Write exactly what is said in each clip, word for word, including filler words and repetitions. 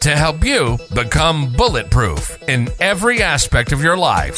to help you become bulletproof in every aspect of your life.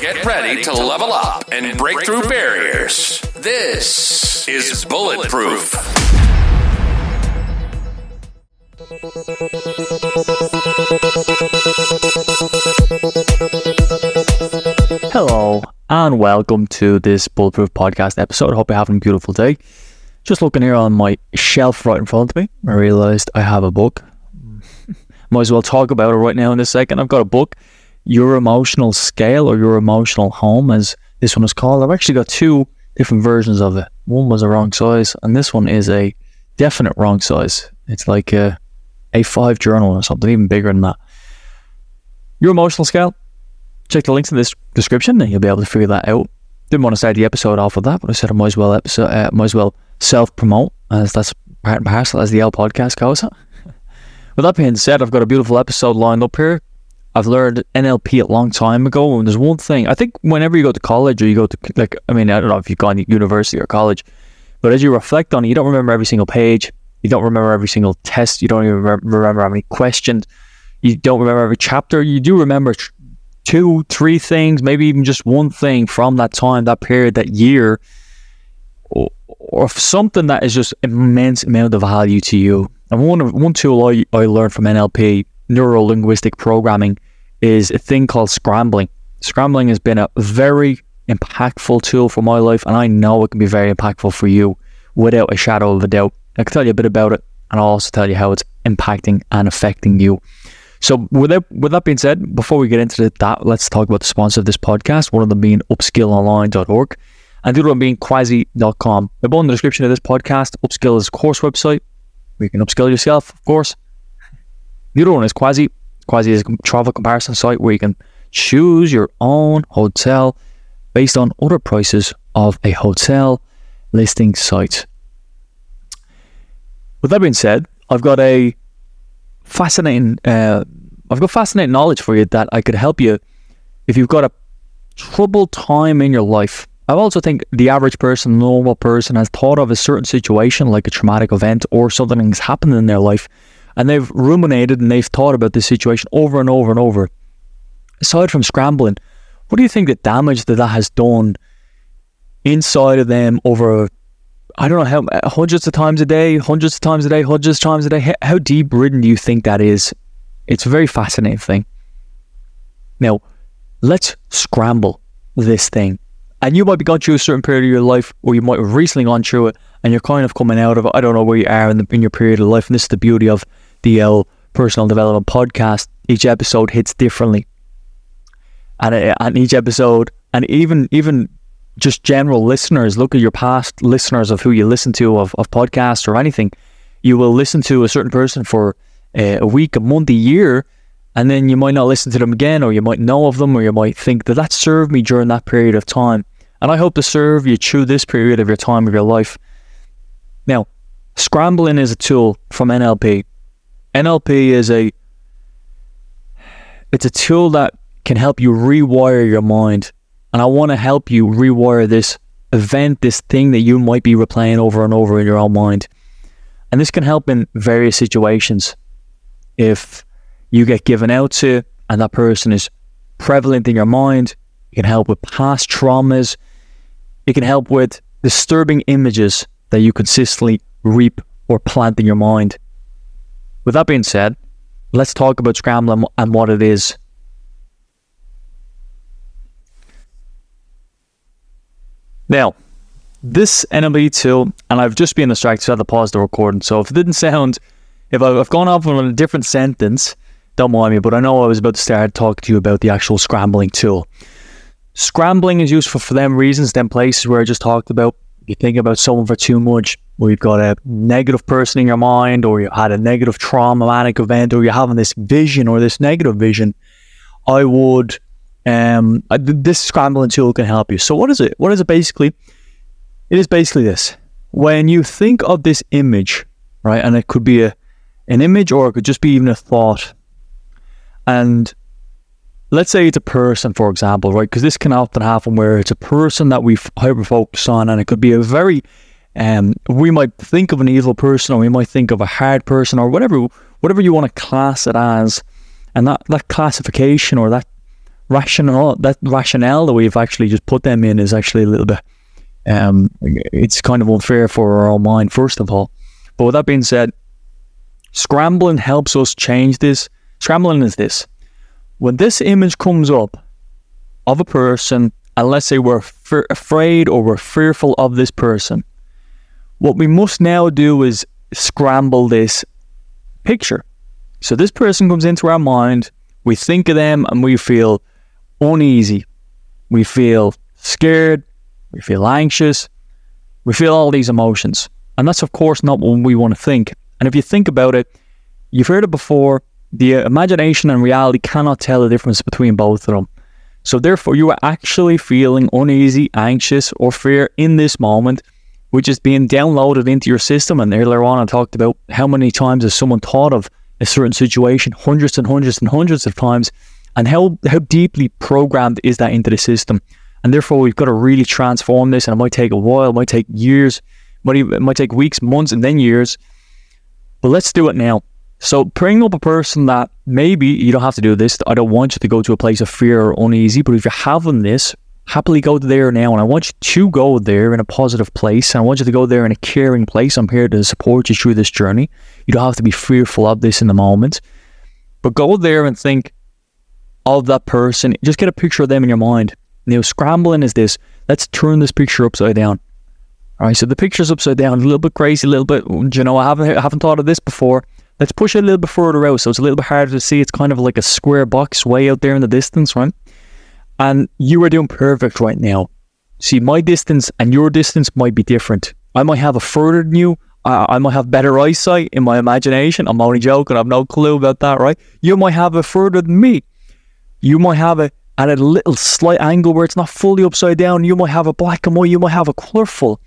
Get, Get ready, ready to level up and, and break, break through, through barriers. barriers. This is, is Bulletproof. Hello, and welcome to this Bulletproof Podcast episode. I hope you're having a beautiful day. Just looking here on my shelf right in front of me, I realized I have a book. Might as well talk about it right now in a second. I've got a book, Your Emotional Scale or Your Emotional Home, as this one is called. I've actually got two different versions of it. One was a wrong size, and this one is a definite wrong size. It's like a A five journal or something, even bigger than that. Your Emotional Scale. Check the links in this description, and you'll be able to figure that out. Didn't want to start the episode off with that, but I said I might as well episode, uh, might as well self-promote, as that's part and parcel as the L podcast goes. Huh? With that being said, I've got a beautiful episode lined up here. I've learned N L P a long time ago, and there's one thing. I think whenever you go to college or you go to, like, I mean, I don't know if you've gone to university or college, but as you reflect on it, you don't remember every single page. You don't remember every single test. You don't even re- remember how many questions. You don't remember every chapter. You do remember tr- two, three things, maybe even just one thing from that time, that period, that year, or, or something that is just immense amount of value to you. And one, one tool I, I learned from N L P, Neuro-Linguistic Programming, is a thing called scrambling. Scrambling has been a very impactful tool for my life, and I know it can be very impactful for you without a shadow of a doubt. I can tell you a bit about it, and I'll also tell you how it's impacting and affecting you. So without, with that being said, before we get into that, let's talk about the sponsor of this podcast, one of them being up skill online dot org, and the other one being quasi dot com. They're both in the description of this podcast. Upskill is a course website. You can upskill yourself, of course. The other one is Quasi. Quasi is a travel comparison site where you can choose your own hotel based on other prices of a hotel listing site. With that being said, I've got a fascinating, uh, I've got fascinating knowledge for you that I could help you if you've got a troubled time in your life. I also think the average person, normal person, has thought of a certain situation like a traumatic event or something that's happened in their life, and they've ruminated and they've thought about this situation over and over and over. Aside from scrambling, what do you think the damage that that has done inside of them over, I don't know, how hundreds of times a day, hundreds of times a day, hundreds of times a day? How, how deep-ridden do you think that is? It's a very fascinating thing. Now, let's scramble this thing. And you might be going through a certain period of your life, or you might have recently gone through it, and you're kind of coming out of it. I don't know where you are in, the, in your period of life, and this is the beauty of the L Personal Development Podcast. Each episode hits differently, and it, and each episode, and even even just general listeners, look at your past listeners of who you listen to of, of podcasts or anything. You will listen to a certain person for uh, a week, a month, a year, and then you might not listen to them again, or you might know of them, or you might think that that served me during that period of time. And I hope to serve you through this period of your time of your life. Now, scrambling is a tool from N L P. N L P is a it's a tool that can help you rewire your mind. And I want to help you rewire this event, this thing that you might be replaying over and over in your own mind. And this can help in various situations. If you get given out to and that person is prevalent in your mind, it can help with past traumas. It can help with disturbing images that you consistently reap or plant in your mind. With that being said, let's talk about scrambling and what it is. Now, this N L P tool, and I've just been distracted, so I had to pause the recording. So if it didn't sound, if I've gone off on a different sentence, don't mind me, but I know I was about to start talking to you about the actual scrambling tool. Scrambling is useful for them reasons, them places where I just talked about. You think about someone for too much, or you've got a negative person in your mind, or you had a negative traumatic event, or you're having this vision or this negative vision. I would Um, I, this scrambling tool can help you. So what is it? What is it basically? It is basically this. When you think of this image, right, and it could be a, an image, or it could just be even a thought. And let's say it's a person, for example, right? Because this can often happen where it's a person that we hyper-focus on, and it could be a very, um, we might think of an evil person, or we might think of a hard person, or whatever whatever you want to class it as. And that, that classification or that rationale, that rationale that we've actually just put them in is actually a little bit, um, it's kind of unfair for our own mind, first of all. But with that being said, scrambling helps us change this. Scrambling is this. When this image comes up of a person, and let's say we're f- afraid or we're fearful of this person, what we must now do is scramble this picture. So this person comes into our mind, we think of them, and we feel uneasy. We feel scared. We feel anxious. We feel all these emotions. And that's, of course, not what we want to think. And if you think about it, you've heard it before, the imagination and reality cannot tell the difference between both of them. So therefore, you are actually feeling uneasy, anxious, or fear in this moment, which is being downloaded into your system. And earlier on, I talked about how many times has someone thought of a certain situation, hundreds and hundreds and hundreds of times, and how, how deeply programmed is that into the system. And therefore, we've got to really transform this, and it might take a while, it might take years, it might take weeks, months, and then years. But let's do it now. So bring up a person that maybe you don't have to do this. I don't want you to go to a place of fear or uneasy, but if you're having this, happily go there now. And I want you to go there in a positive place. And I want you to go there in a caring place. I'm here to support you through this journey. You don't have to be fearful of this in the moment. But go there and think of that person. Just get a picture of them in your mind. Now, scrambling is this. Let's turn this picture upside down. All right, so the picture's upside down, a little bit crazy, a little bit, you know, I haven't, I haven't thought of this before. Let's push it a little bit further out, so it's a little bit harder to see. It's kind of like a square box way out there in the distance, right? And you are doing perfect right now. See, my distance and your distance might be different. I might have a further than you. I, I might have better eyesight in my imagination. I'm only joking. I have no clue about that, right? You might have a further than me. You might have a at a little slight angle where it's not fully upside down. You might have a black and white. You might have a colorful.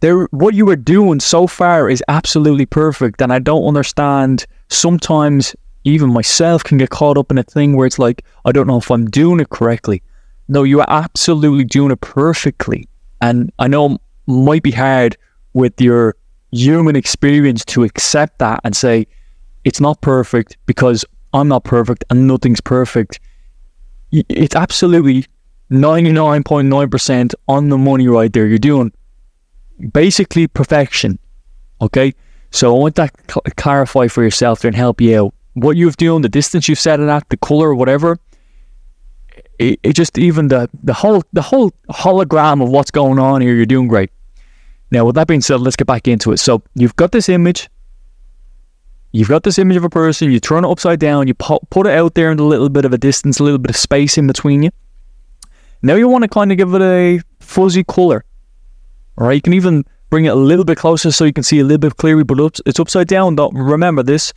There, what you are doing so far is absolutely perfect, and I don't understand. Sometimes even myself can get caught up in a thing where it's like, I don't know if I'm doing it correctly. No, you are absolutely doing it perfectly. And I know it might be hard with your human experience to accept that and say, it's not perfect because I'm not perfect and nothing's perfect. It's absolutely ninety-nine point nine percent on the money right there. You're doing basically perfection. Okay, so I want that cl- clarify for yourself there and help you out. What you've done, the distance you've set it at, the color, whatever, it, it just, even the the whole the whole hologram of what's going on here, you're doing great. Now, with that being said, let's get back into it. So you've got this image you've got this image of a person, you turn it upside down, you po- put it out there in a little bit of a distance, a little bit of space in between you. Now you want to kind of give it a fuzzy color. All right, you can even bring it a little bit closer so you can see a little bit clearer, but ups, it's upside down. Don't remember this.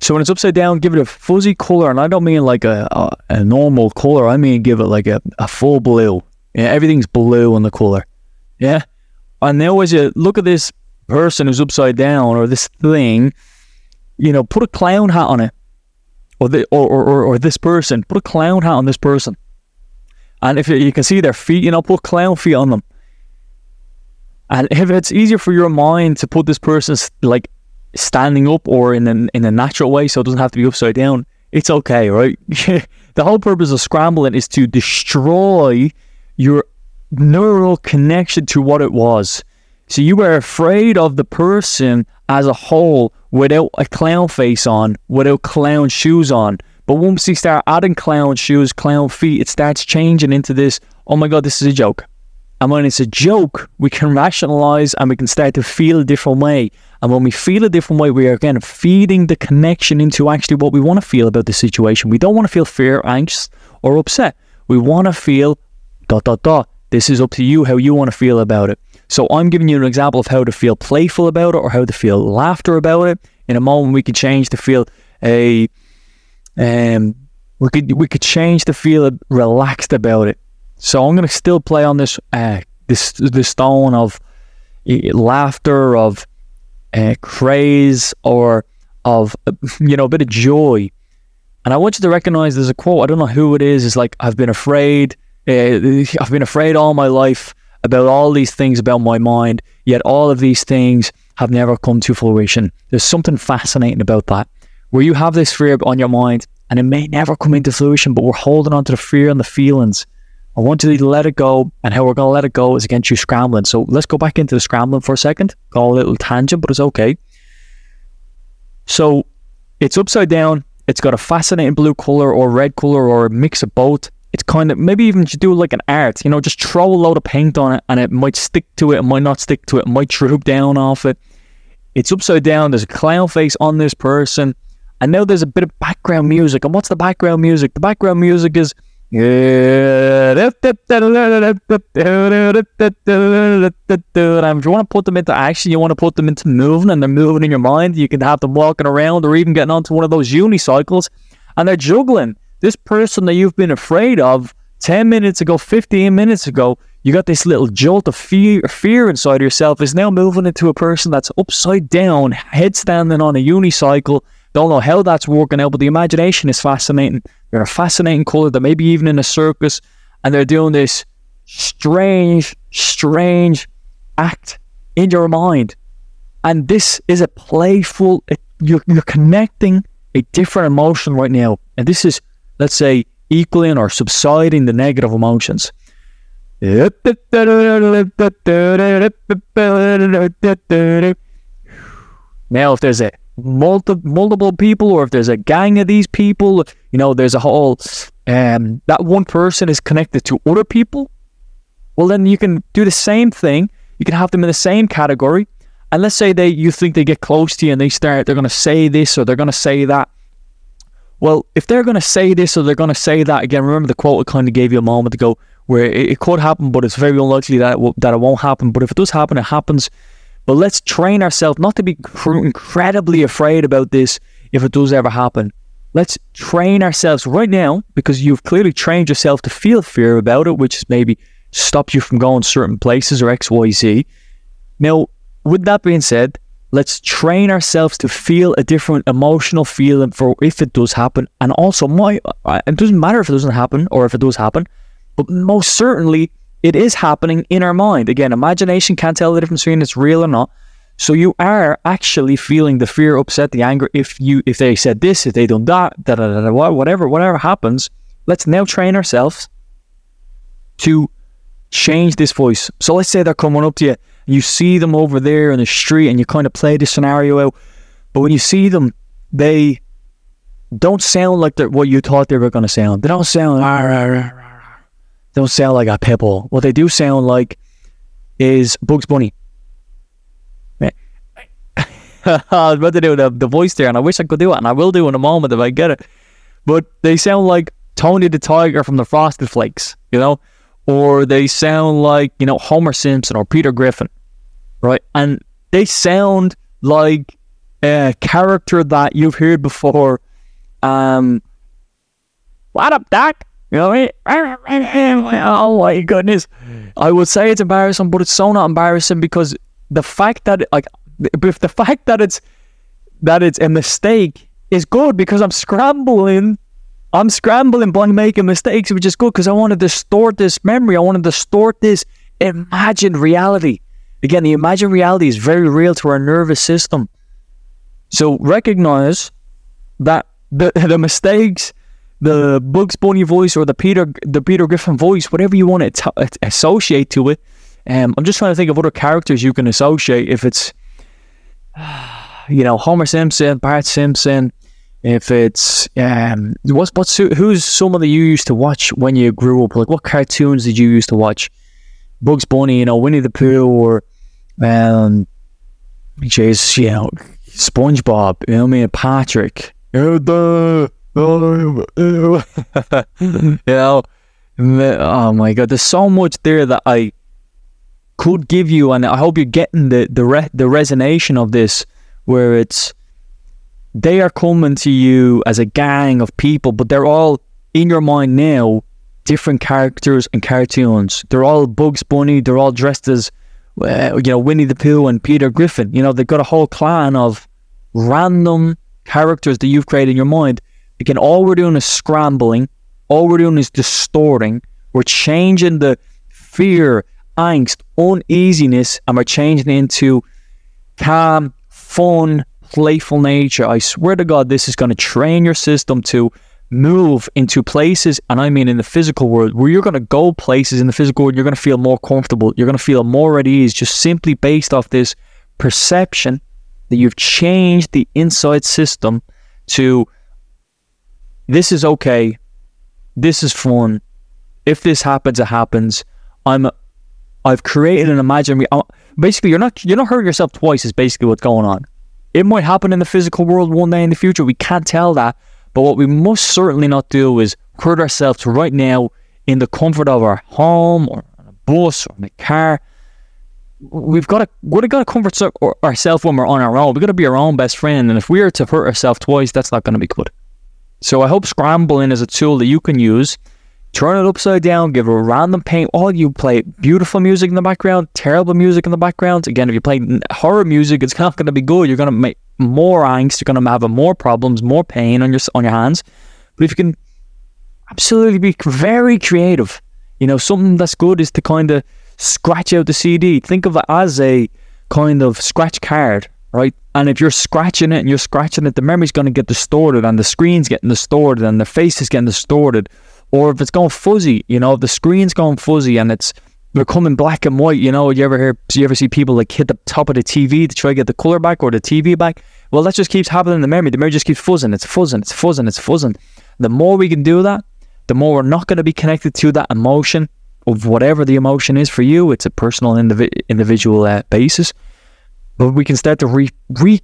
So when it's upside down, give it a fuzzy color, and I don't mean like a, a, a normal color. I mean give it like a, a full blue. Yeah, everything's blue in the color. Yeah, and now as you look at this person who's upside down or this thing, you know, put a clown hat on it, or the or or, or, or this person, put a clown hat on this person, and if you, you can see their feet, you know, put clown feet on them. And if it's easier for your mind to put this person's like standing up or in an, in a natural way, so it doesn't have to be upside down, it's okay, right? The whole purpose of scrambling is to destroy your neural connection to what it was. So you were afraid of the person as a whole without a clown face on, without clown shoes on. But once you start adding clown shoes, clown feet, it starts changing into this, oh my God, this is a joke. And when it's a joke, we can rationalize and we can start to feel a different way. And when we feel a different way, we are again feeding the connection into actually what we want to feel about the situation. We don't want to feel fear, anxious, or upset. We want to feel dot, dot, dot. This is up to you how you want to feel about it. So I'm giving you an example of how to feel playful about it or how to feel laughter about it. In a moment, we can change to feel a um, We could we could change to feel relaxed about it. So I'm going to still play on this uh, this this tone of uh, laughter, of uh, craze, or of uh, you know a bit of joy. And I want you to recognize there's a quote. I don't know who it is. It's like, I've been afraid. Uh, I've been afraid all my life about all these things about my mind. Yet all of these things have never come to fruition. There's something fascinating about that, where you have this fear on your mind and it may never come into fruition, but we're holding on to the fear and the feelings. I want you to let it go, and how we're going to let it go is against you scrambling. So let's go back into the scrambling for a second. Go a little tangent, but it's okay. So it's upside down. It's got a fascinating blue color or red color or a mix of both. It's kind of, maybe even you do like an art, you know, just throw a load of paint on it and it might stick to it, it might not stick to it, it might droop down off it. It's upside down, there's a clown face on this person. And now there's a bit of background music. And what's the background music? The background music is... If you want to put them into action, you want to put them into moving, and they're moving in your mind, you can have them walking around or even getting onto one of those unicycles. And they're juggling. This person that you've been afraid of ten minutes ago, fifteen minutes ago, you got this little jolt of fear, fear inside yourself, is now moving into a person that's upside down, head standing on a unicycle. Don't know how that's working out, but the imagination is fascinating. They're a fascinating color. They're maybe even in a circus, and they're doing this strange, strange act in your mind. And this is a playful, it, you're, you're connecting a different emotion right now. And this is, let's say, equaling or subsiding the negative emotions. Now, if there's a multiple multiple people, or if there's a gang of these people, you know, there's a whole, um, that one person is connected to other people, well, then you can do the same thing. You can have them in the same category. And let's say they, you think they get close to you and they start, they're going to say this or they're going to say that. Well, if they're going to say this or they're going to say that, again, remember the quote I kind of gave you a moment ago, where it, it could happen, but it's very unlikely that it, will, that it won't happen. But if it does happen, it happens. But let's train ourselves not to be incredibly afraid about this if it does ever happen. Let's train ourselves right now, because you've clearly trained yourself to feel fear about it, which has maybe stopped you from going certain places or X, Y, Z. Now, with that being said, let's train ourselves to feel a different emotional feeling for if it does happen. And also, my it doesn't matter if it doesn't happen or if it does happen, but most certainly, it is happening in our mind. Again, imagination can't tell the difference between it's real or not. So you are actually feeling the fear, upset, the anger. If you, if they said this, if they done that, da, da, da, da, whatever, whatever happens, let's now train ourselves to change this voice. So let's say they're coming up to you, and you see them over there in the street, and you kind of play this scenario out. But when you see them, they don't sound like what you thought they were going to sound. They don't sound... Ar, ar, ar. Don't sound like a pebble. What they do sound like is Bugs Bunny. I was about to do the, the voice there, and I wish I could do it, and I will do in a moment if I get it. But they sound like Tony the Tiger from the Frosted Flakes, you know, or they sound like, you know, Homer Simpson or Peter Griffin, right? And they sound like a character that you've heard before. Um, what up, Doc? You know what I mean? Oh my goodness. I would say it's embarrassing, but it's so not embarrassing, because the fact that like if the fact that it's that it's a mistake is good, because I'm scrambling I'm scrambling by making mistakes, which is good, because I want to distort this memory. I want to distort this imagined reality. Again, the imagined reality is very real to our nervous system. So recognize that the the mistakes, the Bugs Bunny voice or the Peter the Peter Griffin voice, whatever you want to t- associate to it. Um, I'm just trying to think of other characters you can associate. If it's, you know, Homer Simpson, Bart Simpson. If it's, um, what's what's who's someone that you used to watch when you grew up? Like, what cartoons did you used to watch? Bugs Bunny, you know, Winnie the Pooh, or, um, geez, you know, SpongeBob. You know, me and Patrick. You know, you know, oh my God, there's so much there that I could give you, and I hope you're getting the the re- the resonation of this, where it's they are coming to you as a gang of people, but they're all in your mind now, different characters and cartoons. They're all Bugs Bunny. They're all dressed as, uh, you know, Winnie the Pooh and Peter Griffin. You know, they've got a whole clan of random characters that you've created in your mind. Again, all we're doing is scrambling. All we're doing is distorting. We're changing the fear, angst, uneasiness, and we're changing it into calm, fun, playful nature. I swear to God, this is going to train your system to move into places, and I mean in the physical world, where you're going to go places in the physical world, you're going to feel more comfortable, you're going to feel more at ease, just simply based off this perception that you've changed the inside system to, this is okay, this is fun, if this happens, it happens, I'm, I've created an imaginary, I'm, basically, you're not, you're not hurting yourself twice is basically what's going on. It might happen in the physical world one day in the future, we can't tell that. But what we must certainly not do is hurt ourselves right now in the comfort of our home or on a bus or in a car. We've got to, we've got to comfort ourselves when we're on our own. We've got to be our own best friend. And if we are to hurt ourselves twice, that's not going to be good. So I hope scrambling is a tool that you can use. Turn it upside down, give it a random paint. Oh, you play beautiful music in the background, terrible music in the background. Again, if you play horror music, it's not going to be good. You're going to make more angst, you're going to have more problems, more pain on your on your hands. But if you can absolutely be very creative, you know, something that's good is to kind of scratch out the C D. Think of it as a kind of scratch card, right? And if you're scratching it and you're scratching it, the memory's going to get distorted and the screen's getting distorted and the face is getting distorted. Or if it's going fuzzy, you know, if the screen's going fuzzy and it's becoming black and white, you know, you ever hear, you ever see people like hit the top of the T V to try to get the colour back or the T V back? Well, that just keeps happening in the memory. The memory just keeps fuzzing, it's fuzzing, it's fuzzing, it's fuzzing. The more we can do that, the more we're not going to be connected to that emotion of whatever the emotion is for you. It's a personal indivi- individual uh, basis. But we can start to re, re-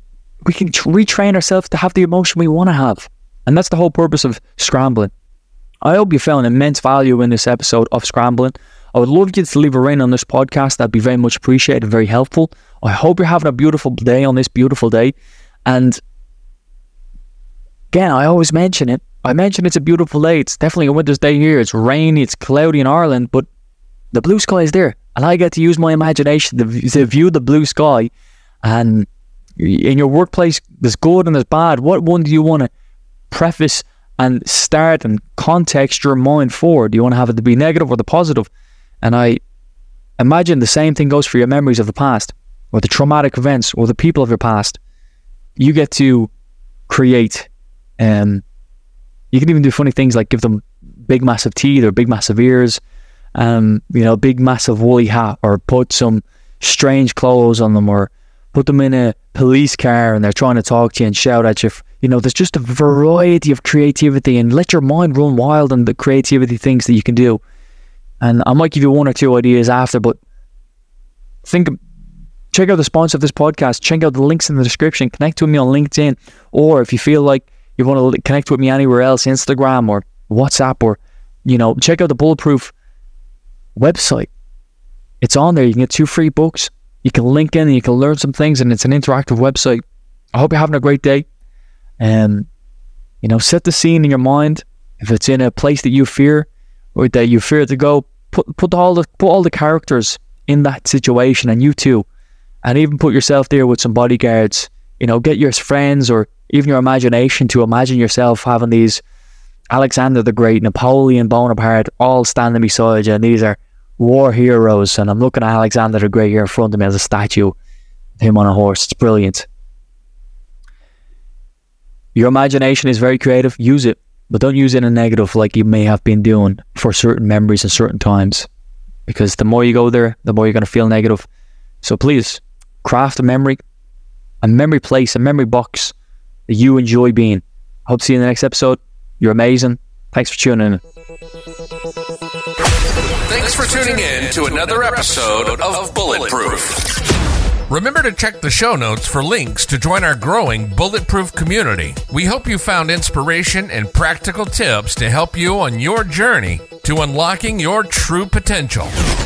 we can t- retrain ourselves to have the emotion we want to have. And that's the whole purpose of scrambling. I hope you found immense value in this episode of Scrambling. I would love you to leave a rating on this podcast. That'd be very much appreciated and very helpful. I hope you're having a beautiful day on this beautiful day. And again, I always mention it. I mention it's a beautiful day. It's definitely a winter's day here. It's rainy, it's cloudy in Ireland, but the blue sky is there. And I get to use my imagination to, to view the blue sky. And in your workplace, there's good and there's bad. What one do you want to preface and start and context your mind for? Do you want to have it to be negative or the positive? And I imagine the same thing goes for your memories of the past, or the traumatic events, or the people of your past. You get to create. Um, you can even do funny things like give them big, massive teeth, or big, massive ears, um, you know, big, massive woolly hat, or put some strange clothes on them, or put them in a police car and they're trying to talk to you and shout at you. You know, there's just a variety of creativity, and let your mind run wild on the creativity things that you can do. And I might give you one or two ideas after, but think, check out the sponsor of this podcast, check out the links in the description, connect with me on LinkedIn, or if you feel like you want to connect with me anywhere else, Instagram or WhatsApp, or, you know, check out the Bulletproof website. It's on there. You can get two free books. You can link in and you can learn some things, and it's an interactive website. I hope you're having a great day. Um, you know, set the scene in your mind. If it's in a place that you fear or that you fear to go, put put all the put all the characters in that situation, and you too, and even put yourself there with some bodyguards. You know, get your friends or even your imagination to imagine yourself having these Alexander the Great, Napoleon Bonaparte, all standing beside you, and these are war heroes. And I'm looking at Alexander the Great here in front of me as a statue, him on a horse. It's brilliant. Your imagination is very creative. Use it, but don't use it in a negative like you may have been doing for certain memories and certain times, because the more you go there, the more you're going to feel negative. So please craft a memory, a memory place, a memory box that you enjoy being. I hope to see you in the next episode. You're amazing. Thanks for tuning in. Thanks for tuning in to another episode of Bulletproof. Remember to check the show notes for links to join our growing Bulletproof community. We hope you found inspiration and practical tips to help you on your journey to unlocking your true potential.